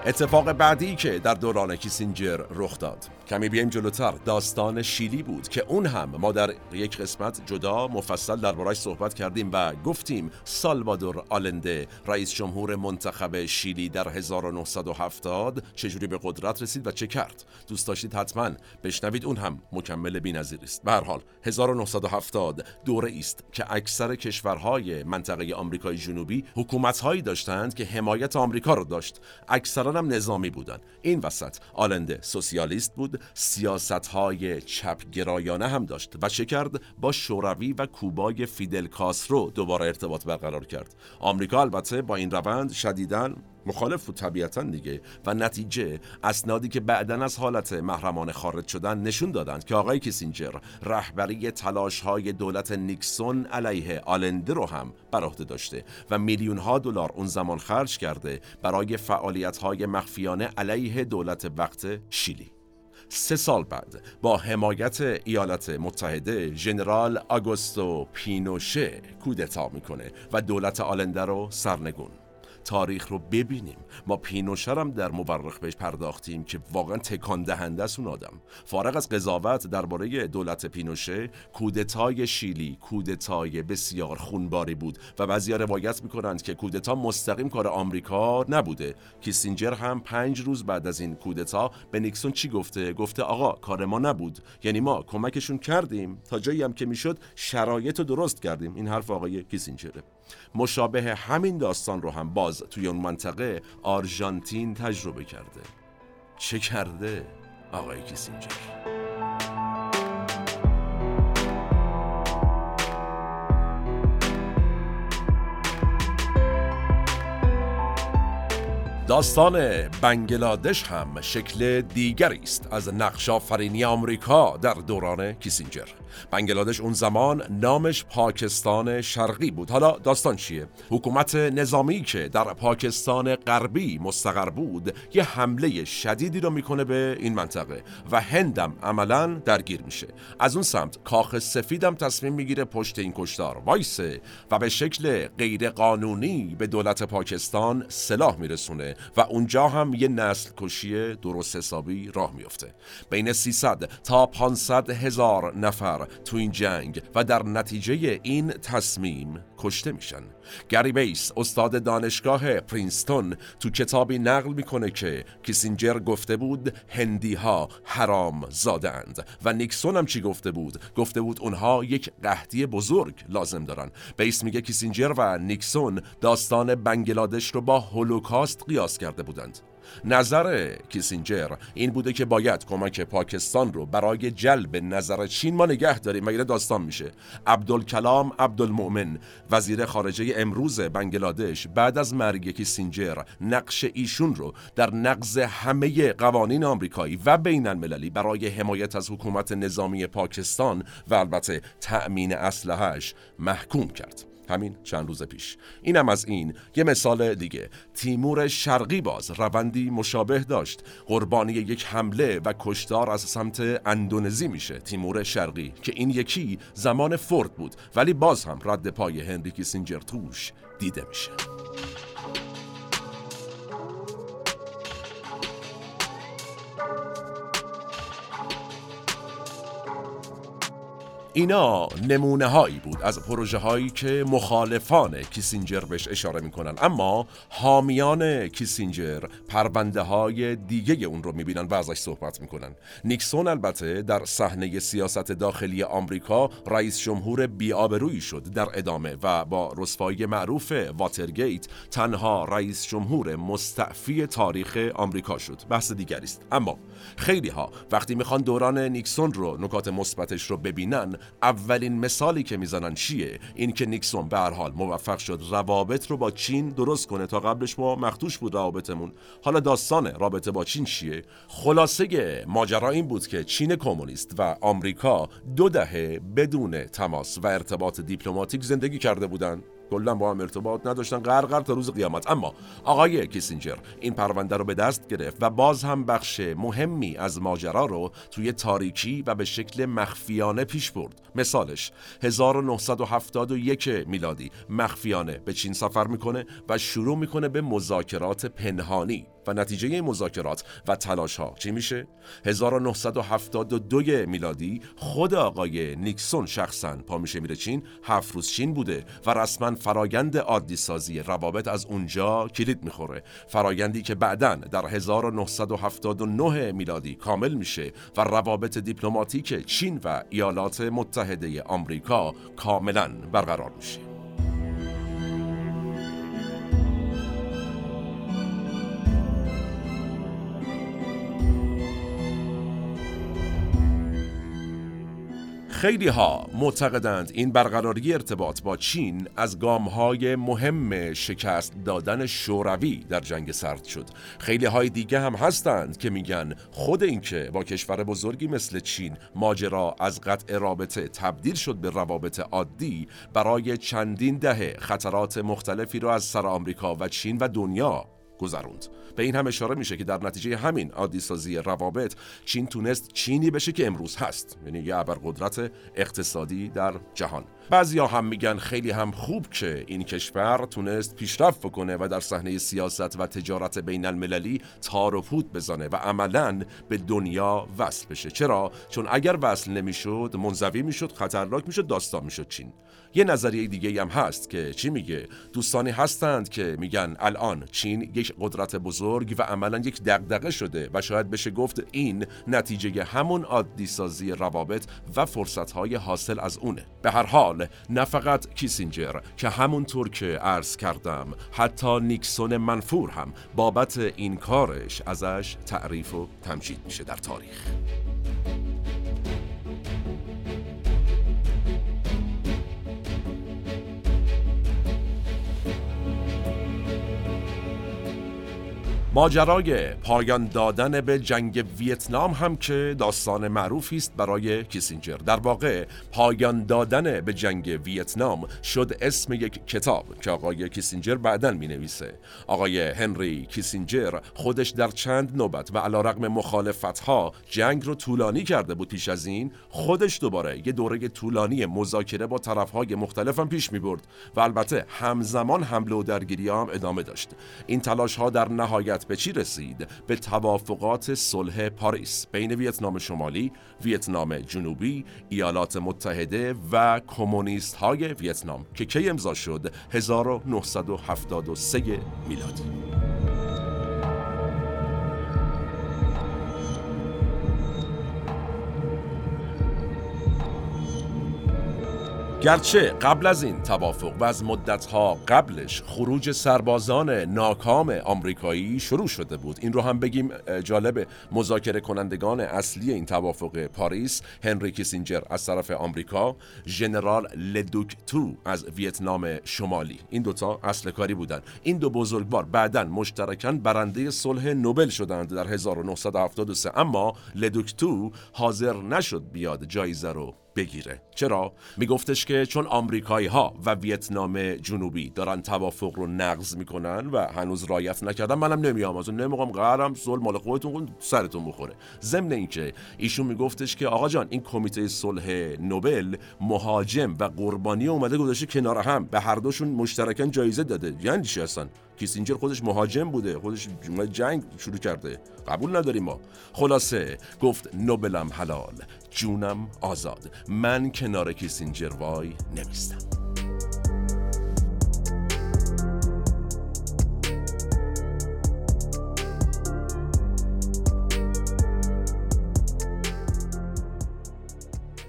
اتفاق بعدی که در دوران کیسینجر رخ داد، کمی بیایم جلوتر، داستان شیلی بود که اون هم ما در یک قسمت جدا مفصل درباره‌اش صحبت کردیم و گفتیم سالوادور آلنده، رئیس جمهور منتخب شیلی در 1970 چجوری به قدرت رسید و چه کرد. دوست داشتید حتما بشنوید، اون هم مکمل بی‌نظیر است. به هر حال 1970 دوره است که اکثر کشورهای منطقه آمریکای جنوبی حکومت‌هایی داشتند که حمایت آمریکا رو داشت. اکثر هم نظامی بودن. این وسط آلنده سوسیالیست بود، سیاست‌های چپ‌گرایانه هم داشت و چه کرد؟ با شوروی و کوبای فیدل کاسترو دوباره ارتباط برقرار کرد. آمریکا البته با این روند شدیداً مخالف بود طبیعتاً دیگه، و نتیجه اسنادی که بعداً از حالت محرمانه خارج شدن نشون دادند که آقای کیسینجر رهبری تلاش‌های دولت نیکسون علیه آلنده رو هم بر عهده داشته و میلیون‌ها دلار اون زمان خرج کرده برای فعالیت‌های مخفیانه علیه دولت وقت شیلی. 3 سال بعد با حمایت ایالات متحده ژنرال آگوستو پینوشه کودتا میکنه و دولت آلنده رو سرنگون. تاریخ رو ببینیم، ما پینوشه هم در مورخ بهش پرداختیم که واقعا تکان دهنده است اون آدم. فارغ از قضاوت درباره دولت پینوشه، کودتای شیلی کودتای بسیار خونباری بود و بعضیا روایت میکنند که کودتا مستقیم کار آمریکا نبوده. کیسینجر هم 5 روز بعد از این کودتا به نیکسون چی گفته؟ گفته آقا کار ما نبود، یعنی ما کمکشون کردیم تا جایی هم که میشد، شرایط رو درست کردیم. این حرف آقای کیسینجره. مشابه همین داستان رو هم باز توی اون منطقه آرژانتین تجربه کرده. چه کرده آقای کیسینجر؟ داستان بنگلادش هم شکل دیگری است از نقش‌آفرینی آمریکا در دوران کیسینجر. بنگلادش اون زمان نامش پاکستان شرقی بود. حالا داستان چیه؟ حکومت نظامی که در پاکستان غربی مستقر بود یه حمله شدیدی رو میکنه به این منطقه و هندم عملاً درگیر میشه. از اون سمت کاخ سفیدم تصمیم میگیره پشت این کشتار وایسه و به شکل غیر قانونی به دولت پاکستان سلاح میرسونه و اونجا هم یه نسل کشی درست حسابی راه میفته. بین 300 تا 500 هزار نفر تو این جنگ و در نتیجه این تصمیم کشته میشن. گری بیس، استاد دانشگاه پرینستون، تو کتابی نقل میکنه که کیسینجر گفته بود هندی ها حرام زاده اند و نیکسون هم چی گفته بود؟ گفته بود اونها یک قحطی بزرگ لازم دارن. بیس میگه کیسینجر و نیکسون داستان بنگلادش رو با هولوکاست قیاس کرده بودند. نظر کیسینجر این بوده که باید کمک پاکستان رو برای جلب نظر چین ما نگه داریم، مگر داستان میشه. عبدالکلام عبدالمؤمن، وزیر خارجه امروز بنگلادش، بعد از مرگ کیسینجر نقش ایشون رو در نقض همه قوانین آمریکایی و بین المللی برای حمایت از حکومت نظامی پاکستان و البته تأمین اسلحه‌اش محکوم کرد. همین چند روز پیش. اینم از این. یه مثال دیگه. تیمور شرقی باز روندی مشابه داشت. قربانی یک حمله و کشتار از سمت اندونزی میشه تیمور شرقی، که این یکی زمان فورد بود، ولی باز هم رد پای هنری کیسینجر توش دیده میشه. اینا نمونه هایی بود از پروژه هایی که مخالفان کیسینجر بهش اشاره میکنن، اما حامیان کیسینجر پرونده های دیگه اون رو میبینن و ازش صحبت میکنن. نیکسون البته در صحنه سیاست داخلی آمریکا رئیس جمهور بی‌آبرویی شد در ادامه و با رسوایی معروف واترگیت تنها رئیس جمهور مستعفی تاریخ آمریکا شد. بحث دیگری است. اما خیلی ها وقتی میخوان دوران نیکسون رو، نکات مثبتش رو ببینن، اولین مثالی که میزنن چیه؟ این که نیکسون به هر حال موفق شد روابط رو با چین درست کنه. تا قبلش ما مخدوش بود روابطمون، حالا داستانه رابطه با چین چیه؟ خلاصه ماجرا این بود که چین کمونیست و آمریکا 2 دهه بدون تماس و ارتباط دیپلماتیک زندگی کرده بودن، کلا با هم ارتباط نداشتن، غرغر تا روز قیامت. اما آقای کیسینجر این پرونده رو به دست گرفت و باز هم بخش مهمی از ماجرا رو توی تاریکی و به شکل مخفیانه پیش برد. مثالش 1971 میلادی مخفیانه به چین سفر میکنه و شروع میکنه به مذاکرات پنهانی و نتیجه این مذاکرات و تلاش ها چی میشه؟ 1972 میلادی خود آقای نیکسون شخصا پا میشه میره چین، 7 روز چین بوده و رسما فرایند عادی سازی روابط از اونجا کلید میخوره، فرایندی که بعداً در 1979 میلادی کامل میشه و روابط دیپلماتیک چین و ایالات متحده آمریکا کاملا برقرار میشه. خیلی ها معتقدند این برقراری ارتباط با چین از گام‌های مهم شکست دادن شوروی در جنگ سرد شد. خیلی های دیگه هم هستند که میگن خود این که با کشور بزرگی مثل چین ماجرا از قطع رابطه تبدیل شد به روابط عادی، برای چندین دهه خطرات مختلفی رو از سر آمریکا و چین و دنیا گذروند. به این هم اشاره میشه که در نتیجه همین عادی سازی روابط چین تونست چینی بشه که امروز هست، یعنی یه ابرقدرت اقتصادی در جهان. بعضیا هم میگن خیلی هم خوب که این کشور تونست پیشرفت بکنه و در صحنه سیاست و تجارت بین المللی تار و پود بزنه و عملاً به دنیا وصل بشه. چرا؟ چون اگر وصل نمیشد منزوی میشد، خطرناک میشد، داستان میشد چین. یه نظریه دیگه هم هست که چی میگه؟ دوستانی هستند که میگن الان چین یک قدرت بزرگ و عملاً یک دغدغه شده و شاید بشه گفت این نتیجه همون عادی سازی روابط و فرصت‌های حاصل از اونه. به هر حال نه فقط کیسینجر که همونطور که عرض کردم حتی نیکسون منفور هم بابت این کارش ازش تعریف و تمجید میشه در تاریخ. ماجرای پایان دادن به جنگ ویتنام هم که داستان معروفی است برای کیسینجر. در واقع پایان دادن به جنگ ویتنام شد اسم یک کتاب که آقای کیسینجر بعداً می‌نویسه. آقای هنری کیسینجر خودش در چند نوبت و علیرغم مخالفت‌ها جنگ رو طولانی کرده بود. پیش از این خودش دوباره یه دوره طولانی مذاکره با طرف‌های مختلف هم پیش می‌برد و البته همزمان حمله و درگیری هم ادامه داشت. این تلاش‌ها در نهایت به چی رسید؟ به توافقات صلح پاریس بین ویتنام شمالی، ویتنام جنوبی، ایالات متحده و کمونیست‌های ویتنام که کی امضا شد؟ 1973 میلادی. گرچه قبل از این توافق و از مدتها قبلش خروج سربازان ناکام آمریکایی شروع شده بود. این رو هم بگیم جالبه. مذاکره کنندگان اصلی این توافق پاریس، هنری کیسینجر از طرف آمریکا، ژنرال لدوک تو از ویتنام شمالی، این دوتا اصل کاری بودن. این دو بزرگوار بعداً مشترکاً برنده صلح نوبل شدند در 1973. اما لدوک تو حاضر نشد بیاد جایزه رو بگیره. چرا؟ میگفتش که چون آمریکایی ها و ویتنام جنوبی دارن توافق رو نقض میکنن و هنوز رعایت نکردن، منم نمیام، از اون نمیخوام، قرارم صلح مال خودتون، سرتون بخوره. ضمن اینکه ایشون میگفتش که آقا جان، این کمیته صلح نوبل مهاجم و قربانی اومده گذاشته کنار هم، به هر دوشون مشترکاً جایزه داده. یعنی چی هستن؟ کیسینجر خودش مهاجم بوده، خودش جنگ شروع کرده، قبول نداریم ما. خلاصه گفت نوبلم حلال، جونم آزاد، من کنار کیسینجر وای نمیستم.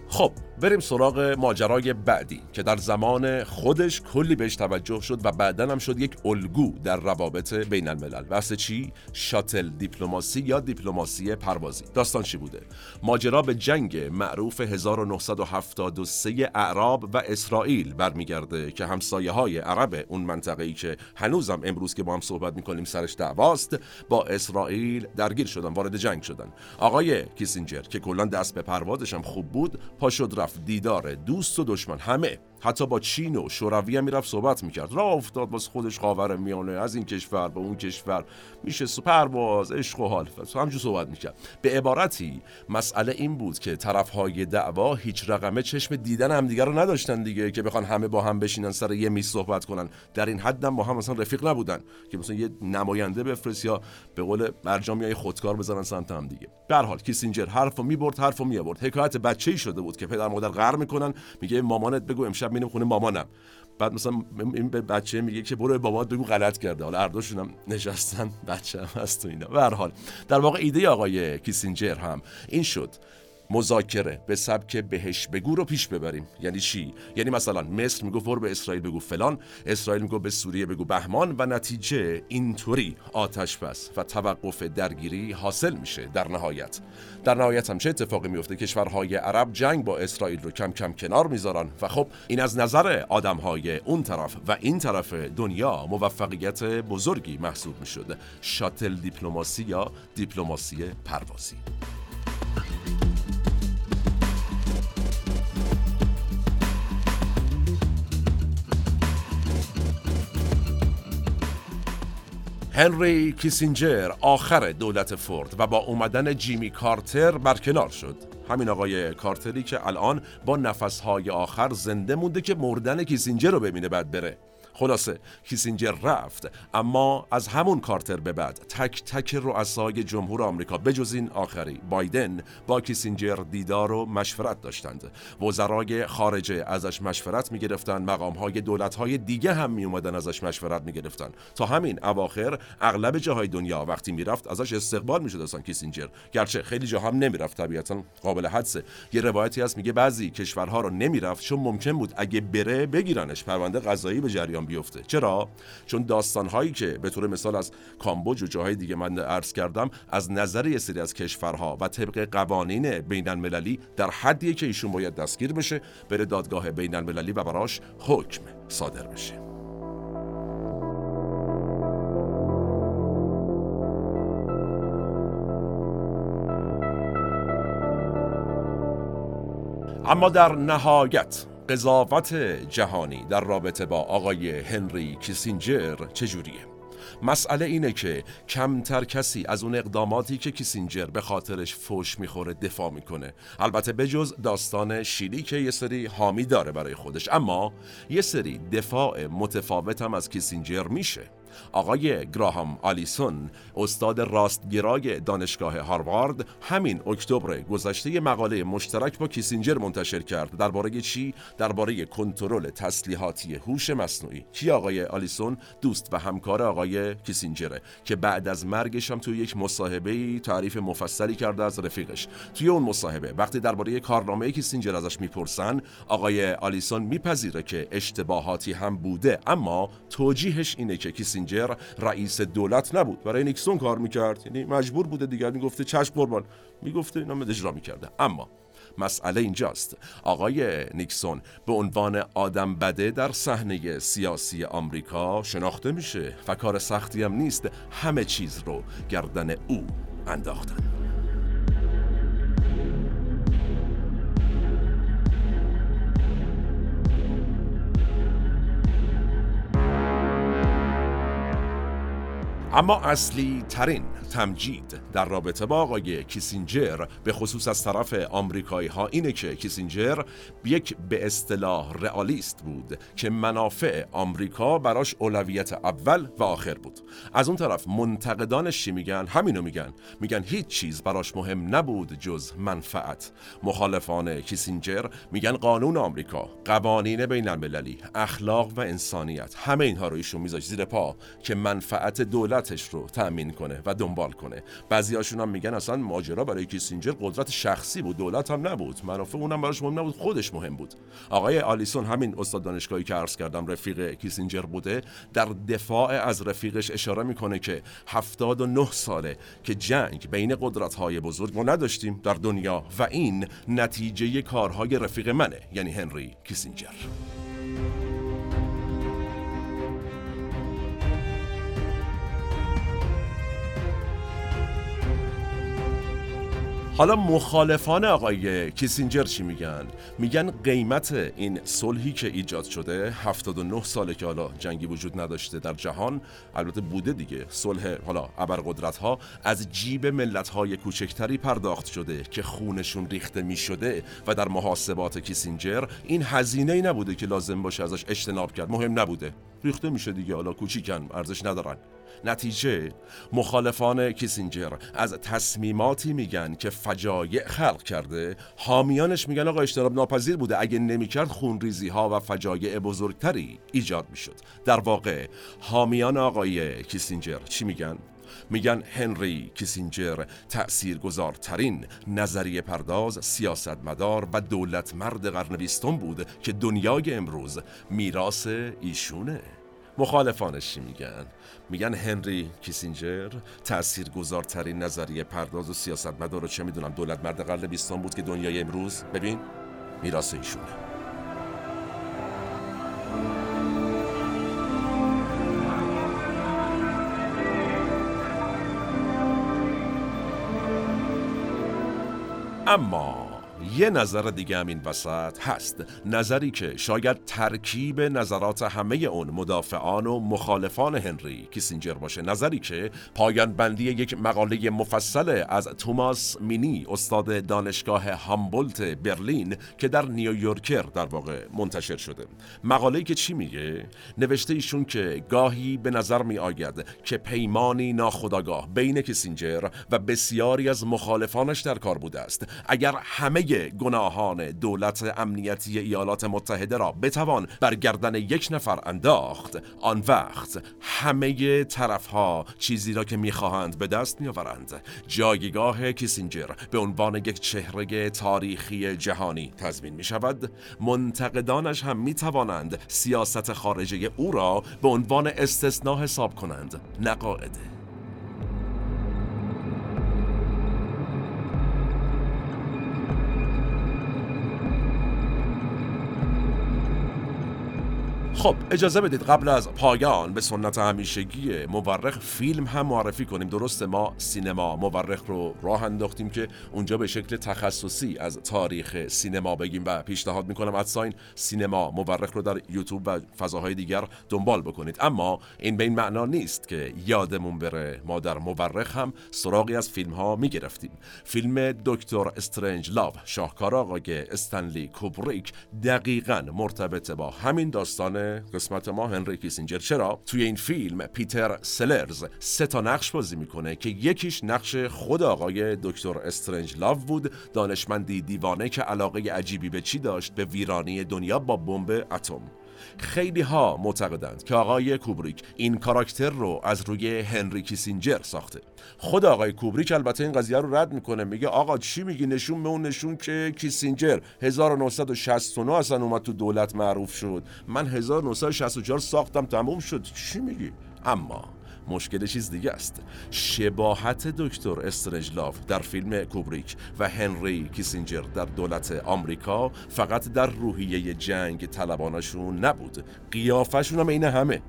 خب بریم سراغ ماجرای بعدی که در زمان خودش کلی بهش توجه شد و بعداً هم شد یک الگو در روابط بین الملل. واسه چی؟ شاتل دیپلماسی یا دیپلماسی پروازی. داستان چی بوده؟ ماجرا به جنگ معروف 1973 اعراب و اسرائیل برمیگرده که همسایه‌های عرب اون منطقه‌ای که هنوزم امروز که با هم صحبت می‌کنیم سرش دعواست، با اسرائیل درگیر شدن، وارد جنگ شدن. آقای کیسینجر که کلاً دست به پروازش هم خوب بود، پاشد رفت دیدار دوست و دشمن، همه، حتی با چین و شوروی هم میرفت صحبت میکرد. راه افتاد باز خودش خاورمیانه، از این کشور به اون کشور میشه پرواز، عشق و حال، همجور صحبت میکرد. به عبارتی مسئله این بود که طرفهای دعوا هیچ رقمه چشم دیدن همدیگه رو نداشتن دیگه، که بخوان همه با هم بشینن سر یه میز صحبت کنن. در این حد هم با هم مثلا رفیق نبودن که مثلا یه نماینده بفرست یا به قول برجامیای خودکار بزنن سمت هم دیگه. به هر حال کیسینجر حرفو می‌برد. حکایت بچه‌ای شده بود که پدر مادر قهر میکنن، میگه مامانت بگو امشب میرم خونه مامانم. بعد مثلا این به بچه میگه که برو بابات بگو غلط کرده. حالا ارداشون هم نشستن، بچه هم هست و اینا. به هر حال در واقع ایده آقای کیسینجر هم این شد مذاکره به سبک بهش بگو رو پیش ببریم. یعنی چی؟ یعنی مثلا مصر میگفت برو به اسرائیل بگو فلان، اسرائیل میگفت به سوریه بگو بهمان، و نتیجه اینطوری آتش بس و توقف درگیری حاصل میشه. در نهایت هم چه اتفاقی میفته؟ کشورهای عرب جنگ با اسرائیل رو کم کم کنار میذارن و خب این از نظر آدمهای اون طرف و این طرف دنیا موفقیت بزرگی محسوب میشد. شاتل دیپلماسی یا دیپلماسی پروازی. هنری کیسینجر آخر دولت فورد و با اومدن جیمی کارتر برکنار شد. همین آقای کارتری که الان با نفسهای آخر زنده مونده که مردن کیسینجر رو ببینه بعد بره. خلاصه کیسینجر رفت، اما از همون کارتر به بعد تک تک رؤسای جمهور آمریکا بجز این آخری بایدن با کیسینجر دیدار و مشورت داشتند. وزرای خارجه ازش مشورت می‌گرفتن، مقام‌های دولت‌های دیگه هم می‌اومدن ازش مشورت می‌گرفتن. تا همین اواخر اغلب جاهای دنیا وقتی میرفت ازش استقبال می‌شد اصلا کیسینجر، گرچه خیلی جا هم نمی‌رفت، طبیعتاً قابل حدسه. یه روایتی هست میگه بعضی کشورها رو نمی‌رفت چون ممکن بود اگه بره بگیرنش، پرونده قضایی به جریان بیفته. چرا؟ چون داستان‌هایی که به طور مثال از کامبوج و جاهای دیگه من عرض کردم، از نظر یه سری از کشورها و طبق قوانین بین‌المللی در حدیه که ایشون باید دستگیر بشه، بره دادگاه بین‌المللی و براش حکم صادر بشه. اما در نهایت قضاوت جهانی در رابطه با آقای هنری کیسینجر چجوریه؟ مسئله اینه که کمتر کسی از اون اقداماتی که کیسینجر به خاطرش فوش میخوره دفاع میکنه. البته بجز داستان شیلی که یه سری حامی داره برای خودش، اما یه سری دفاع متفاوت هم از کیسینجر میشه. آقای گراهام آلیسون، استاد راستگرای دانشگاه هاروارد، همین اکتبر گذشته مقاله مشترک با کیسینجر منتشر کرد. درباره چی؟ درباره کنترل تسلیحاتی هوش مصنوعی. کی آقای آلیسون؟ دوست و همکار آقای کیسینجره که بعد از مرگش هم توی یک مصاحبه‌ای تعریف مفصلی کرده از رفیقش. توی اون مصاحبه وقتی درباره کارنامه کیسینجر ازش میپرسن، آقای آلیسون میپذیره که اشتباهاتی هم بوده، اما توجیهش اینه که کیسینجر رئیس دولت نبود، برای نیکسون کار میکرد، یعنی مجبور بوده دیگر. میگفته چشم قربان، میگفته اینا مدجرا میکرده. اما مسئله اینجاست، آقای نیکسون به عنوان آدم بده در صحنه سیاسی آمریکا شناخته میشه و کار سختی هم نیست، همه چیز رو گردن او انداختن. اما اصلی ترین تمجید در رابطه با آقای کیسینجر به خصوص از طرف آمریکایی ها اینه که کیسینجر یک به اصطلاح رئالیست بود که منافع آمریکا براش اولویت اول و آخر بود. از اون طرف منتقدانش چی میگن؟ همینو میگن، میگن هیچ چیز براش مهم نبود جز منفعت. مخالفان کیسینجر میگن قانون آمریکا، قوانین بین المللی، اخلاق و انسانیت، همه اینها رو ایشون میذاشت زیر پا که منفعت دولت رو تأمین کنه و دنبال کنه. بعضیاشون هم میگن اصلا ماجرا برای کیسینجر قدرت شخصی بود، دولت هم نبود، منافع اونم براش مهم نبود، خودش مهم بود. آقای آلیسون، همین استاد دانشگاهی که عرض کردم رفیق کیسینجر بوده، در دفاع از رفیقش اشاره میکنه که 79 ساله که جنگ بین قدرت‌های بزرگ ما نداشتیم در دنیا و این نتیجه کارهای رفیق منه، یعنی هنری کیسینجر. حالا مخالفان آقای کیسینجر چی میگن؟ میگن قیمت این صلحی که ایجاد شده، 79 ساله که حالا جنگی وجود نداشته در جهان، البته بوده دیگه، صلح حالا ابرقدرت‌ها از جیب ملت‌های کوچکتری پرداخت شده که خونشون ریخته میشده و در محاسبات کیسینجر این هزینه‌ای نبوده که لازم باشه ازش اجتناب کرد، مهم نبوده، ریخته میشه دیگه، حالا کوچیکن، ارزش ندارن. نتیجه مخالفان کیسینجر از تصمیماتی میگن که فجایع خلق کرده، حامیانش میگن آقا اجتناب ناپذیر بوده، اگه نمیکرد خونریزی ها و فجایع بزرگتری ایجاد میشد. در واقع حامیان آقای کیسینجر چی میگن؟ میگن هنری کیسینجر تأثیرگذارترین نظریه پرداز، سیاستمدار و دولت مرد قرن 20 بود که دنیای امروز میراث ایشونه. مخالفانش چی میگن؟ میگن هنری کیسینجر تأثیرگذارترین نظریه پرداز و سیاستمدار و چه میدونم دولت مرد قرن 20 بود که دنیای امروز ببین میراث ایشونه. اما یه نظر دیگه هم این وسط هست، نظری که شاید ترکیب نظرات همه اون مدافعان و مخالفان هنری کیسینجر باشه، نظری که پایان بندی یک مقاله مفصل از توماس مینی، استاد دانشگاه هامبولت برلین که در نیویورکر در واقع منتشر شده. مقاله‌ای که چی میگه؟ نوشته ایشون که گاهی به نظر می آید که پیمانی ناخودآگاه بین کیسینجر و بسیاری از مخالفانش در کار بوده است. اگر همه گناهان دولت امنیتی ایالات متحده را بتوان بر گردن یک نفر انداخت، آن وقت همه طرفها چیزی را که میخواهند به دست میآورند. جایگاه کیسینجر به عنوان یک چهره تاریخی جهانی تضمین میشود. منتقدانش هم میتوانند سیاست خارجی او را به عنوان استثناء حساب کنند، نه قاعده. خب اجازه بدید قبل از پایان به سنت همیشگی مورخ فیلم هم معرفی کنیم. درسته ما سینما مورخ رو راه انداختیم که اونجا به شکل تخصصی از تاریخ سینما بگیم و پیشنهاد میکنم ادساین سینما مورخ رو در یوتیوب و فضاهای دیگر دنبال بکنید. اما این به این معنا نیست که یادمون بره ما در مورخ هم سراغی از فیلم ها میگرفتیم. فیلم دکتر استرنج لاو شاهکار آقای استنلی کوبریک دقیقاً مرتبط با همین داستان قسمت ما هنری کیسینجر. چرا؟ توی این فیلم پیتر سلرز 3 تا نقش بازی میکنه که یکیش نقش خود آقای دکتر استرنجلاو بود، دانشمندی دیوانه که علاقه عجیبی به چی داشت؟ به ویرانی دنیا با بمب اتم. خیلی ها معتقدند که آقای کوبریک این کاراکتر رو از روی هنری کیسینجر ساخته. خود آقای کوبریک البته این قضیه رو رد میکنه، میگه آقا چی میگی، نشون به اون نشون که کیسینجر 1969 اصلا اومد تو دولت معروف شد، من 1964 ساختم تموم شد، چی میگی؟ اما مشکل چیز دیگه است. شباهت دکتر استرنجلاف در فیلم کوبریک و هنری کیسینجر در دولت آمریکا فقط در روحیه جنگ طلبانشون نبود، قیافشون هم اینه همه.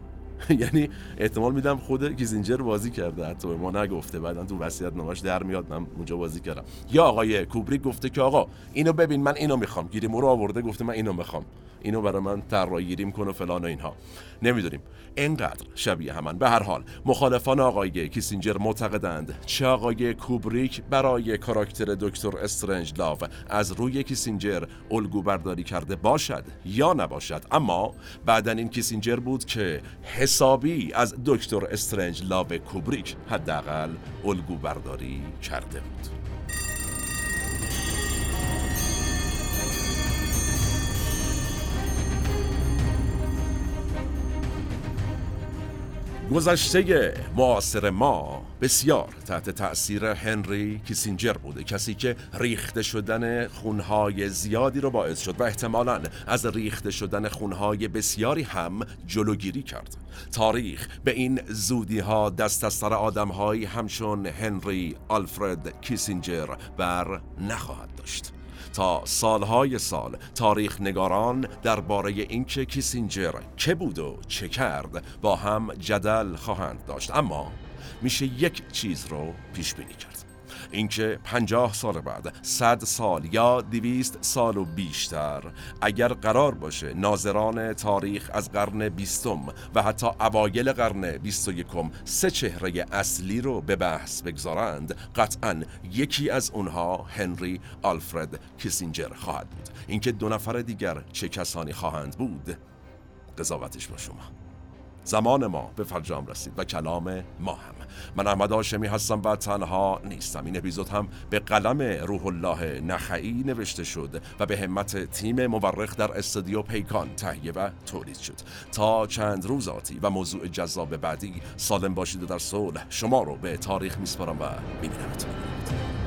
یعنی احتمال میدم خود کیسینجر بازی کرده، حتی ما نگفته، بعدن تو وصیت‌نامه‌اش در میاد من اونجا بازی کردم. یا آقای کوبریک گفته که آقا اینو ببین من اینو میخوام، گیریمو رو آورده گفته من اینو میخوام، اینو برای من طراحی‌گیریم کن و فلان و اینها. نمیدونیم اینقدر شبیه همن. به هر حال مخالفان آقای کیسینجر معتقدند چه آقای کوبریک برای کاراکتر دکتر استرنجلاو از روی کیسینجر الگو برداری کرده باشد یا نباشد، اما بعدن این کیسینجر بود که حسابی از دکتر استرنجلاو کوبریک حداقل الگو برداری کرده بود. گذشته معاصر ما بسیار تحت تأثیر هنری کیسینجر بوده، کسی که ریخته شدن خونهای زیادی رو باعث شد و احتمالاً از ریخته شدن خونهای بسیاری هم جلوگیری کرد. تاریخ به این زودی‌ها دست از سر آدم‌هایی همچون هنری آلفرد کیسینجر بر نخواهد داشت. تا سالهای سال تاریخ نگاران درباره اینکه کیسینجر چه بود و چه کرد با هم جدل خواهند داشت، اما میشه یک چیز رو پیش بینی کرد، اینکه 50 سال بعد، 100 سال یا 200 سال و بیشتر، اگر قرار باشه ناظران تاریخ از قرن 20 و حتی اوایل قرن 21 3 چهره اصلی رو به بحث بگذارند، قطعاً یکی از اونها هنری آلفرد کیسینجر خواهد بود. اینکه 2 نفر دیگر چه کسانی خواهند بود، قضاوتش با شما. زمان ما به فرجام رسید و کلام ما هم. من احمد هاشمی هستم و تنها نیستم. این اپیزود هم به قلم روح الله نخعی نوشته شد و به همت تیم مورخ در استودیو پیکان تهیه و تولید شد. تا چند روز آتی و موضوع جذاب بعدی، سالم باشید و در صلح شما رو به تاریخ میسپارم و میبینمتون.